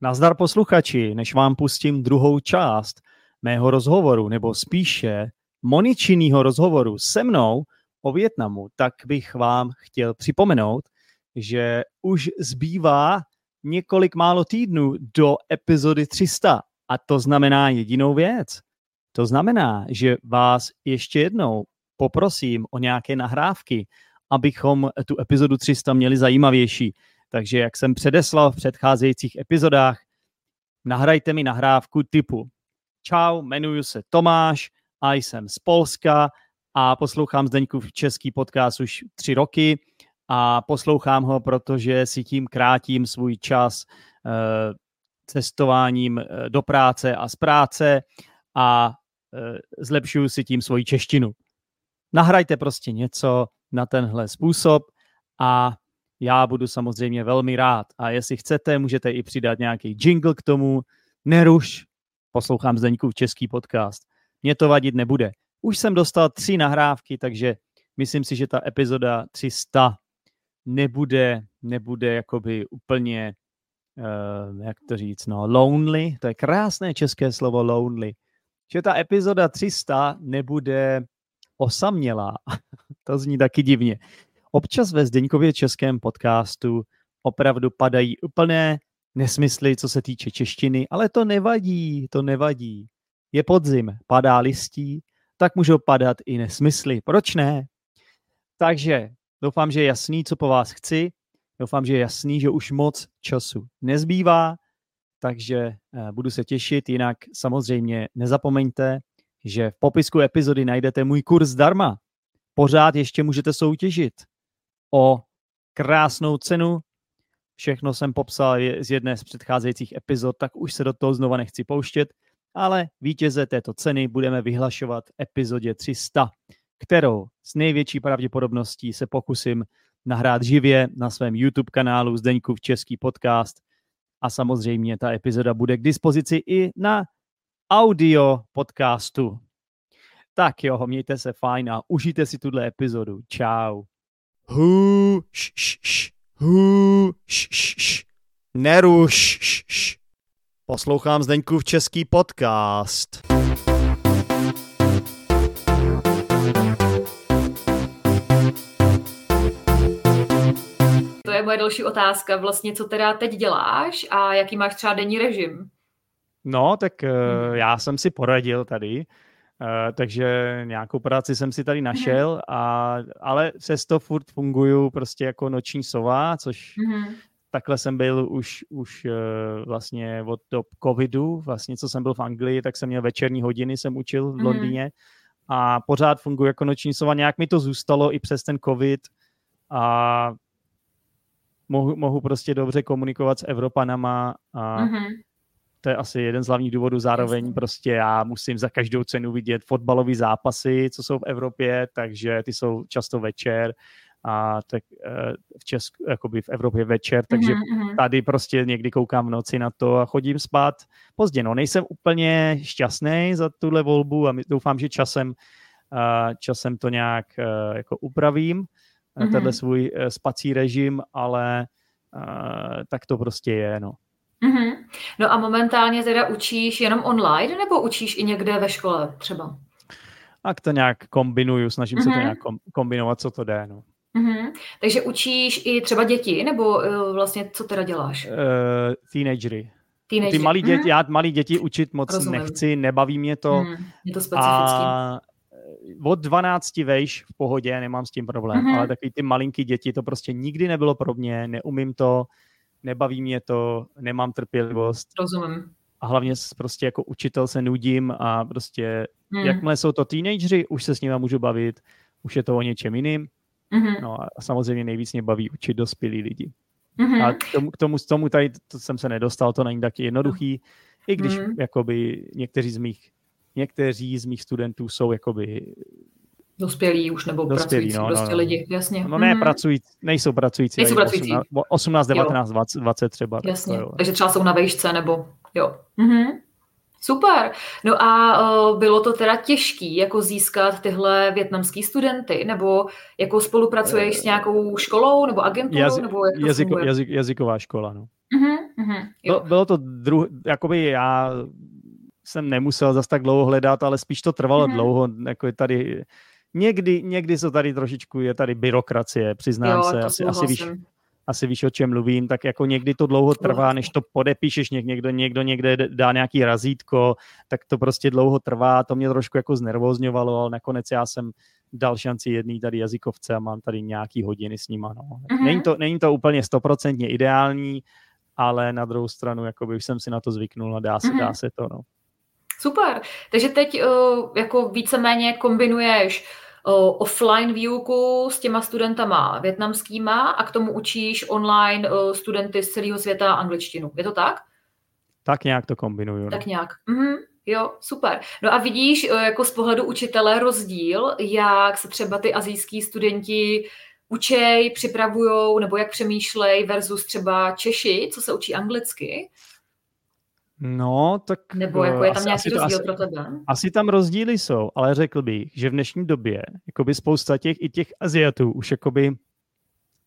Nazdar posluchači, než vám pustím druhou část mého rozhovoru, nebo spíše Moničinýho rozhovoru se mnou o Vietnamu, tak bych vám chtěl připomenout, že už zbývá několik málo týdnů do epizody 300. A to znamená jedinou věc. To znamená, že vás ještě jednou poprosím o nějaké nahrávky, abychom tu epizodu 300 měli zajímavější. Takže jak jsem předeslal v předcházejících epizodách, nahrajte mi nahrávku typu: Čau, jmenuji se Tomáš a jsem z Polska a poslouchám Zdeňkův český podcast už 3 roky a poslouchám ho, protože si tím krátím svůj čas cestováním do práce a z práce a zlepšuju si tím svoji češtinu. Nahrajte prostě něco na tenhle způsob a já budu samozřejmě velmi rád. A jestli chcete, můžete i přidat nějaký jingle k tomu. Neruš, poslouchám Zdeňkův český podcast. Mně to vadit nebude. Už jsem dostal 3 nahrávky, takže myslím si, že ta epizoda 300 nebude jakoby úplně, jak to říct, lonely. To je krásné české slovo lonely. Že ta epizoda 300 nebude osamělá. To zní taky divně. Občas ve Zdeňkově českém podcastu opravdu padají úplné nesmysly, co se týče češtiny, ale to nevadí. Je podzim, padá listí, tak můžou padat i nesmysly. Proč ne? Takže doufám, že je jasný, co po vás chci. Doufám, že je jasný, že už moc času nezbývá, takže budu se těšit. Jinak samozřejmě nezapomeňte, že v popisku epizody najdete můj kurz zdarma. Pořád ještě můžete soutěžit o krásnou cenu. Všechno jsem popsal z jedné z předcházejících epizod, tak už se do toho znova nechci pouštět, ale vítěze této ceny budeme vyhlašovat v epizodě 300, kterou s největší pravděpodobností se pokusím nahrát živě na svém YouTube kanálu Zdeňkův český podcast a samozřejmě ta epizoda bude k dispozici i na audio podcastu. Tak jo, mějte se fajn a užijte si tuhle epizodu. Čau. Neruš. Poslouchám Zdeňkův český podcast. To je moje další otázka. Vlastně, co teda teď děláš a jaký máš třeba denní režim? No, tak já jsem si poradil tady. Takže nějakou práci jsem si tady našel, ale přesto furt funguju prostě jako noční sova, což takhle jsem byl už vlastně od dob covidu, vlastně co jsem byl v Anglii, tak jsem měl večerní hodiny, jsem učil v Londýně a pořád funguji jako noční sova, nějak mi to zůstalo i přes ten covid a mohu prostě dobře komunikovat s Evropanama a to je asi jeden z hlavních důvodů. Zároveň prostě já musím za každou cenu vidět fotbalové zápasy, co jsou v Evropě, takže ty jsou často večer a tak v Česku, jakoby v Evropě večer, takže tady prostě někdy koukám v noci na to a chodím spát pozdě. No, nejsem úplně šťastný za tuhle volbu a doufám, že časem to nějak jako upravím, tenhle svůj spací režim, ale tak to prostě je, no. No a momentálně teda učíš jenom online, nebo učíš i někde ve škole třeba? Tak to nějak kombinuju, snažím se to nějak kombinovat, co to jde. No. Takže učíš i třeba děti, nebo vlastně co teda děláš? Teenagery. Ty malí děti, já malí děti učit moc nechci, nebaví mě to. Je to specifický. A od 12 vejš v pohodě, nemám s tím problém, ale takový ty malinký děti, to prostě nikdy nebylo pro mě, neumím to. Nebaví mě to, nemám trpělivost. Rozumím. A hlavně prostě jako učitel se nudím a prostě jakmile jsou to teenageři, už se s nimi můžu bavit, už je to o něčem jiným. No a samozřejmě nejvíc mě baví učit dospělí lidi. A k tomu tady to jsem se nedostal, to není taky jednoduchý, i když jakoby někteří z mých studentů jsou jakoby dospělí už nebo dospělí, pracující, prostě lidi, jasně. No ne, nejsou pracující. 18, 19, 20 třeba. Jasně, tak, jo. Takže třeba jsou na vejšce nebo jo. Super. No a bylo to teda těžký, jako získat tyhle vietnamský studenty, nebo jako spolupracuješ s nějakou školou nebo agenturou? Jazyková škola, no. Mm-hmm, bylo to jakoby já jsem nemusel zas tak dlouho hledat, ale spíš to trvalo dlouho, jako je tady někdy jsou tady trošičku, je tady byrokracie, přiznám se, asi víš, o čem mluvím, tak jako někdy to dlouho trvá, než to podepíšeš, někdo někde dá nějaký razítko, tak to prostě dlouho trvá, to mě trošku jako znervózňovalo, ale nakonec já jsem dal šanci jedný tady jazykovce a mám tady nějaký hodiny s nima, no. Mm-hmm. Není to úplně 100% ideální, ale na druhou stranu, jakoby už jsem si na to zvyknul a dá se to, no. Super, takže teď jako víceméně kombinuješ offline výuku s těma studentama vietnamskýma a k tomu učíš online studenty z celého světa angličtinu. Je to tak? Tak nějak to kombinuju. Tak nějak. Mhm. Jo, super. No a vidíš jako z pohledu učitele rozdíl, jak se třeba ty asijský studenti učej, připravujou nebo jak přemýšlej versus třeba Češi, co se učí anglicky? No, tak... Nebo jako je tam nějaký rozdíl pro tebe? Asi tam rozdíly jsou, ale řekl bych, že v dnešní době jakoby spousta těch Aziatů už jakoby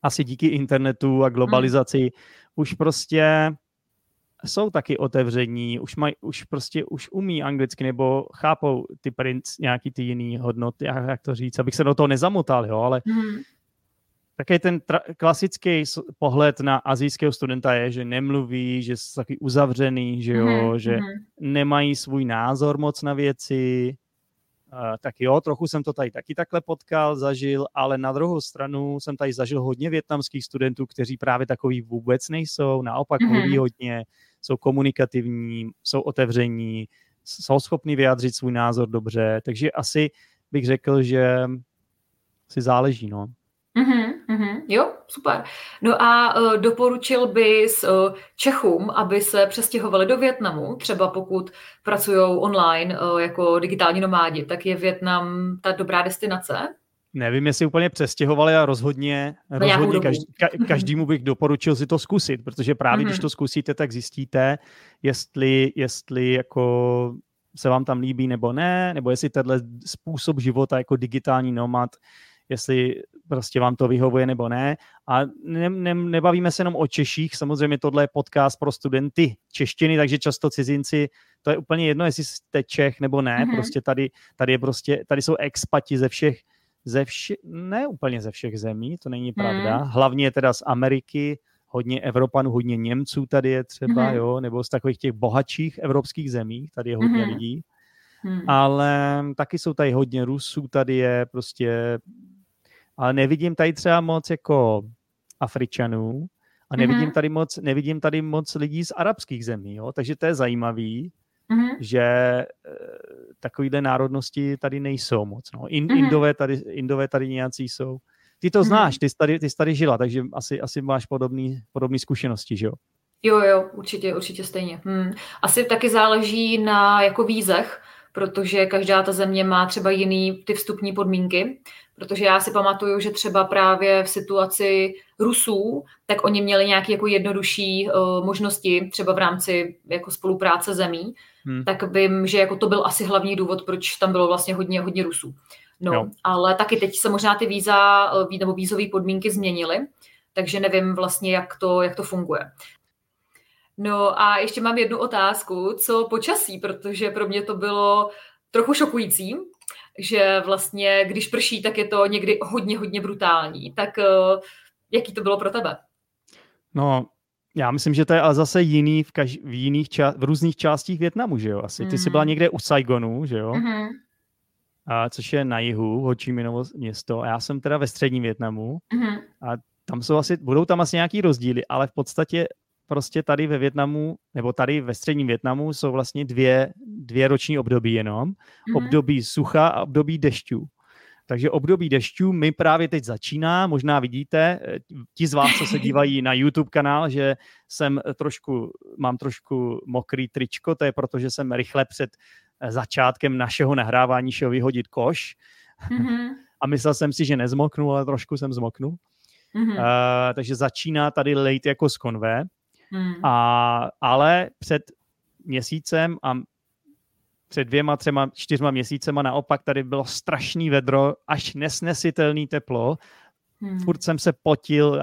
asi díky internetu a globalizaci už prostě jsou taky otevření, už umí anglicky nebo chápou ty nějaký ty jiný hodnoty, jak to říct, abych se do toho nezamotal, jo, ale... Také ten klasický pohled na asijského studenta je, že nemluví, že jsou taky uzavřený, že jo, že nemají svůj názor moc na věci. Tak jo, trochu jsem to tady taky takhle potkal, zažil, ale na druhou stranu jsem tady zažil hodně vietnamských studentů, kteří právě takový vůbec nejsou, naopak mluví hodně, jsou komunikativní, jsou otevření, jsou schopni vyjádřit svůj názor dobře, takže asi bych řekl, že si záleží, no. Jo, super. No a doporučil bys Čechům, aby se přestěhovali do Vietnamu, třeba pokud pracují online jako digitální nomádi, tak je Vietnam ta dobrá destinace? Nevím, jestli úplně přestěhovali a rozhodně každému bych doporučil si to zkusit, protože právě když to zkusíte, tak zjistíte, jestli jako se vám tam líbí nebo ne, nebo jestli tenhle způsob života jako digitální nomad, jestli prostě vám to vyhovuje nebo ne. A nebavíme se jenom o Češích, samozřejmě tohle je podcast pro studenty češtiny, takže často cizinci, to je úplně jedno, jestli jste Čech nebo ne, prostě tady jsou expati ne úplně ze všech zemí, to není pravda, hlavně teda z Ameriky, hodně Evropanů, hodně Němců tady je třeba, jo, nebo z takových těch bohatších evropských zemí, tady je hodně lidí. Ale taky jsou tady hodně Rusů, tady je prostě, ale nevidím tady třeba moc jako Afričanů a nevidím tady moc lidí z arabských zemí, jo? Takže to je zajímavý, že takovýhle národnosti tady nejsou moc. No. Indové tady nějací jsou. Ty to znáš, ty jsi tady žila, takže asi máš podobné zkušenosti, že jo? Jo, určitě stejně. Asi taky záleží na jako vízech, protože každá ta země má třeba jiný ty vstupní podmínky, protože já si pamatuju, že třeba právě v situaci Rusů, tak oni měli nějaké jako jednodušší možnosti třeba v rámci jako spolupráce zemí, tak vím, že jako to byl asi hlavní důvod, proč tam bylo vlastně hodně Rusů. No, jo. Ale taky teď se možná ty víza nebo vízové podmínky změnily, takže nevím vlastně, jak to funguje. No a ještě mám jednu otázku, co počasí, protože pro mě to bylo trochu šokující, že vlastně, když prší, tak je to někdy hodně brutální. Tak jaký to bylo pro tebe? No, já myslím, že to je ale zase jiný v různých částích Vietnamu, že jo? Asi. Ty jsi byla někde u Saigonu, že jo? A což je na jihu, Hočiminovo město. A já jsem teda ve středním Vietnamu. A tam jsou budou tam asi nějaký rozdíly, ale v podstatě prostě tady ve Vietnamu, nebo tady ve středním Vietnamu jsou vlastně dvě roční období jenom. Období sucha a období dešťů. Takže období dešťů mi právě teď začíná, možná vidíte, ti z vás, co se dívají na YouTube kanál, že mám trošku mokrý tričko, to je proto, že jsem rychle před začátkem našeho nahrávání šel vyhodit koš. A myslel jsem si, že nezmoknu, ale trošku jsem zmoknul. Takže začíná tady lejt jako z konve. Ale před měsícem a před 2, 3, 4 měsícema naopak tady bylo strašný vedro, až nesnesitelný teplo. Furt jsem se potil,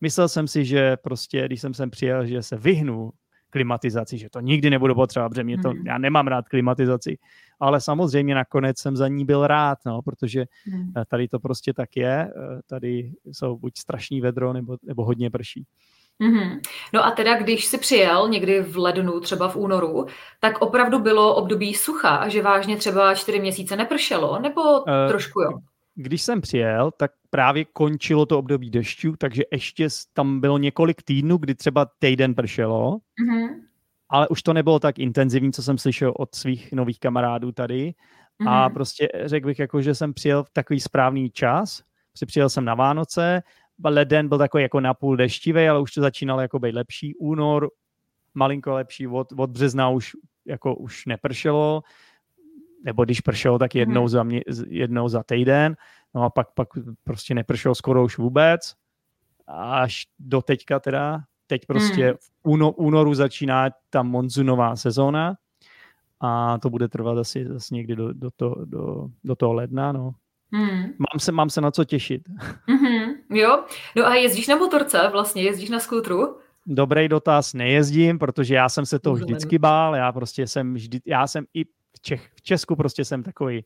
Myslel jsem si, že prostě, když jsem sem přijel, že se vyhnu klimatizaci, že to nikdy nebudu potřebovat, protože mě to, já nemám rád klimatizaci. Ale samozřejmě nakonec jsem za ní byl rád, no, protože tady to prostě tak je. Tady jsou buď strašný vedro, nebo hodně prší. Mm-hmm. No a teda, když jsi přijel někdy v lednu, třeba v únoru, tak opravdu bylo období sucha, že vážně třeba 4 měsíce nepršelo, nebo trošku jo? Když jsem přijel, tak právě končilo to období dešťů, takže ještě tam bylo několik týdnů, kdy třeba týden pršelo, ale už to nebylo tak intenzivní, co jsem slyšel od svých nových kamarádů tady. A prostě řekl bych, jako, že jsem přijel v takový správný čas, přijel jsem na Vánoce, leden byl takový jako napůl deštivý, ale už to začínalo jako být lepší. Únor malinko lepší, od března už nepršelo, nebo když pršelo, tak jednou za týden, no a pak prostě nepršelo skoro už vůbec. Až do teďka teda, teď prostě v únoru začíná ta monzunová sezóna a to bude trvat asi zase někdy do toho ledna, no. Mám se na co těšit. Jo, no a jezdíš na motorce vlastně, jezdíš na skútru? Dobrý dotaz, nejezdím, protože já jsem se toho vždycky bál, já jsem i v Česku prostě jsem takový...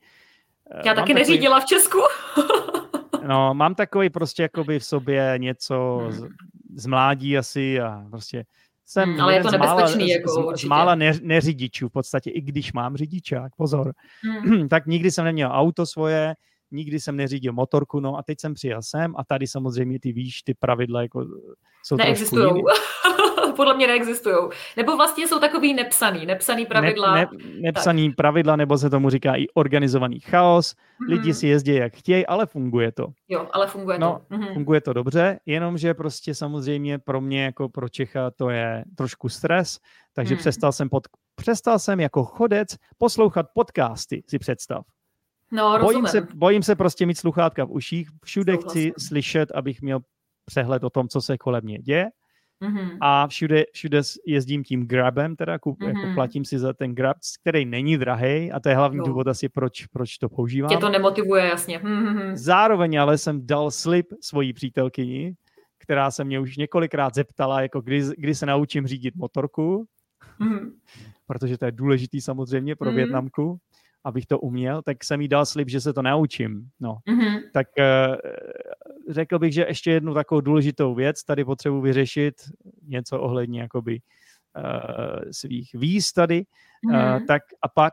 Já taky neřídila v Česku. No, mám takový prostě jakoby v sobě něco z mládí asi a prostě jsem... ale je to nebezpečný, určitě. Z mála neřidičů v podstatě, i když mám řidičák, pozor. Tak nikdy jsem neměl auto svoje, nikdy jsem neřídil motorku, no a teď jsem přijel sem a tady samozřejmě ty pravidla jako jsou neexistujou. Podle mě neexistujou. Nebo vlastně jsou takový nepsaný pravidla. Nepsaný pravidla, nebo se tomu říká i organizovaný chaos. Lidi si jezdí jak chtějí, ale funguje to. Jo, ale funguje to. Funguje to dobře, jenomže prostě samozřejmě pro mě jako pro Čecha to je trošku stres, takže přestal jsem jako chodec poslouchat podcasty, si představ. No, bojím se prostě mít sluchátka v uších, všude chci slyšet, abych měl přehled o tom, co se kolem mě děje. A všude jezdím tím Grabem, teda jako platím si za ten Grab, který není drahej a to je hlavní důvod asi, proč to používám. Tě to nemotivuje, jasně. Zároveň ale jsem dal slib svojí přítelkyni, která se mě už několikrát zeptala, jako kdy se naučím řídit motorku, protože to je důležitý samozřejmě pro Vietnamku, abych to uměl, tak jsem jí dal slib, že se to naučím. No. Tak řekl bych, že ještě jednu takovou důležitou věc, tady potřebuji vyřešit něco ohledně jakoby svých víz tady, tak a pak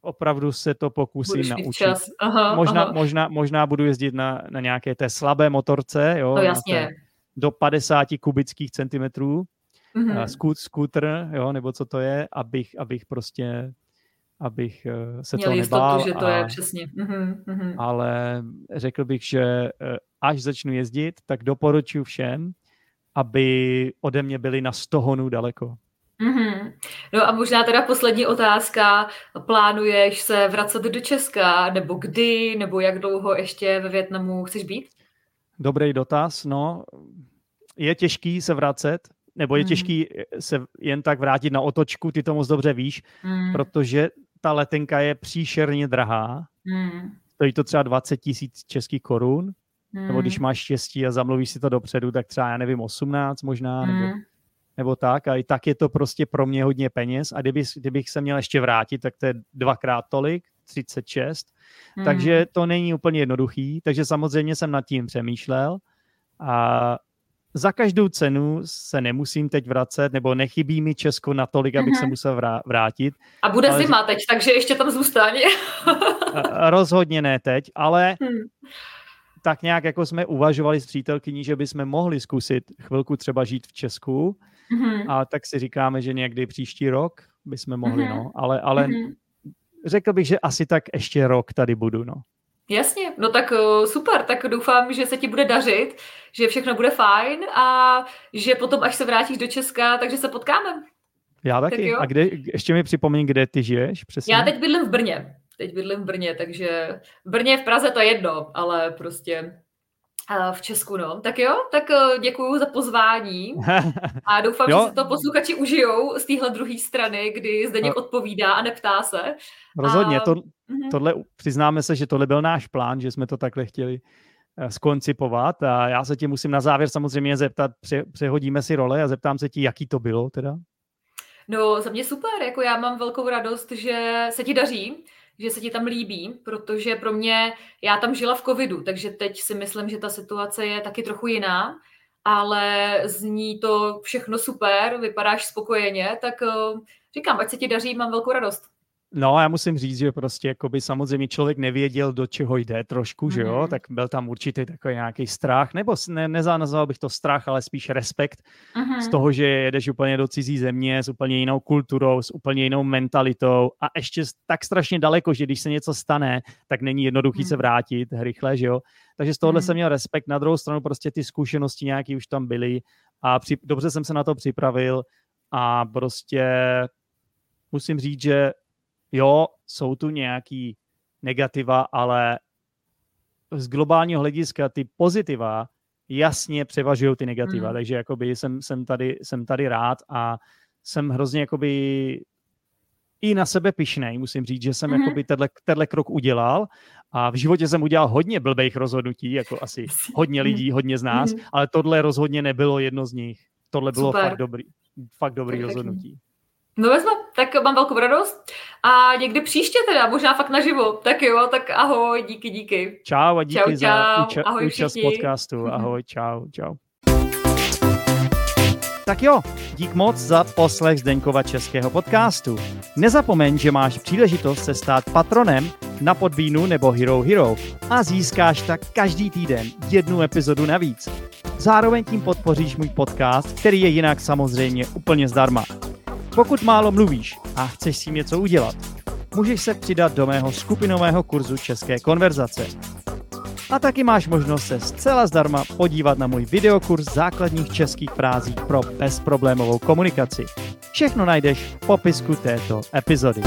opravdu se to pokusím naučit. Možná budu jezdit na nějaké té slabé motorce, jo, to jasně. Do 50 kubických centimetrů, skútr, jo, nebo co to je, abych prostě abych se měl toho nebál. Jistotu, že to je přesně. Ale řekl bych, že až začnu jezdit, tak doporučuji všem, aby ode mě byli na 100 honů daleko. No a možná teda poslední otázka. Plánuješ se vracet do Česka? Nebo kdy? Nebo jak dlouho ještě ve Vietnamu chceš být? Dobrý dotaz. No, je těžký se vracet. Nebo je těžký se jen tak vrátit na otočku, ty to moc dobře víš, protože ta letenka je příšerně drahá. Stojí to třeba 20 000 českých korun, nebo když máš štěstí a zamluvíš si to dopředu, tak třeba, já nevím, 18 možná, nebo tak. A i tak je to prostě pro mě hodně peněz. A kdybych se měl ještě vrátit, tak to je 2x tolik, 36. Takže to není úplně jednoduchý. Takže samozřejmě jsem nad tím přemýšlel a za každou cenu se nemusím teď vracet, nebo nechybí mi Česko natolik, abych se musel vrátit. A bude zima teď, takže ještě tam zůstane. Rozhodně ne teď, ale tak nějak jako jsme uvažovali s přítelkyní, že bychom mohli zkusit chvilku třeba žít v Česku, a tak si říkáme, že někdy příští rok bychom mohli, no. Ale řekl bych, že asi tak ještě rok tady budu, no. Jasně, no tak super, tak doufám, že se ti bude dařit, že všechno bude fajn a že potom, až se vrátíš do Česka, takže se potkáme. Já taky. Tak a ještě mi připomín, kde ty žiješ přesně? Já teď bydlím v Brně. Takže v Brně, v Praze to je jedno, ale prostě v Česku, no. Tak jo, tak děkuju za pozvání a doufám, že se to posluchači užijou z téhle druhé strany, kdy Zdeněk odpovídá a neptá se. Rozhodně, tohle, přiznáme se, že tohle byl náš plán, že jsme to takhle chtěli skoncipovat. A já se ti musím na závěr samozřejmě zeptat, přehodíme si role a zeptám se ti, jaký to bylo teda? No, za mě super, jako já mám velkou radost, že se ti daří, že se ti tam líbí, protože pro mě, já tam žila v covidu, takže teď si myslím, že ta situace je taky trochu jiná, ale zní to všechno super, vypadáš spokojeně, tak říkám, ať se ti daří, mám velkou radost. No já musím říct, že prostě jakoby samozřejmě člověk nevěděl, do čeho jde trošku, že jo, tak byl tam určitý takový nějaký strach, nebo nezanazval bych to strach, ale spíš respekt z toho, že jedeš úplně do cizí země s úplně jinou kulturou, s úplně jinou mentalitou a ještě tak strašně daleko, že když se něco stane, tak není jednoduchý se vrátit rychle, že jo. Takže z tohohle jsem měl respekt, na druhou stranu prostě ty zkušenosti nějaký už tam byly a dobře jsem se na to připravil a prostě musím říct, že jo, jsou tu nějaký negativa, ale z globálního hlediska ty pozitiva jasně převažují ty negativa, takže jakoby jsem tady rád a jsem hrozně jakoby i na sebe pyšnej, musím říct, že jsem jakoby tenhle krok udělal a v životě jsem udělal hodně blbejch rozhodnutí, jako asi hodně lidí, hodně z nás, ale tohle rozhodně nebylo jedno z nich. Tohle bylo fakt dobrý rozhodnutí. No vezme, tak mám velkou radost a někdy příště teda, možná fakt naživo, tak jo, tak ahoj, díky. Čau a díky za účast podcastu, ahoj, čau. Tak jo, dík moc za poslech Zdeňkova českého podcastu. Nezapomeň, že máš příležitost se stát patronem na Podbeanu nebo Hero Hero a získáš tak každý týden jednu epizodu navíc. Zároveň tím podpoříš můj podcast, který je jinak samozřejmě úplně zdarma. Pokud málo mluvíš a chceš si něco udělat, můžeš se přidat do mého skupinového kurzu České konverzace. A taky máš možnost se zcela zdarma podívat na můj videokurs základních českých frází pro bezproblémovou komunikaci. Všechno najdeš v popisku této epizody.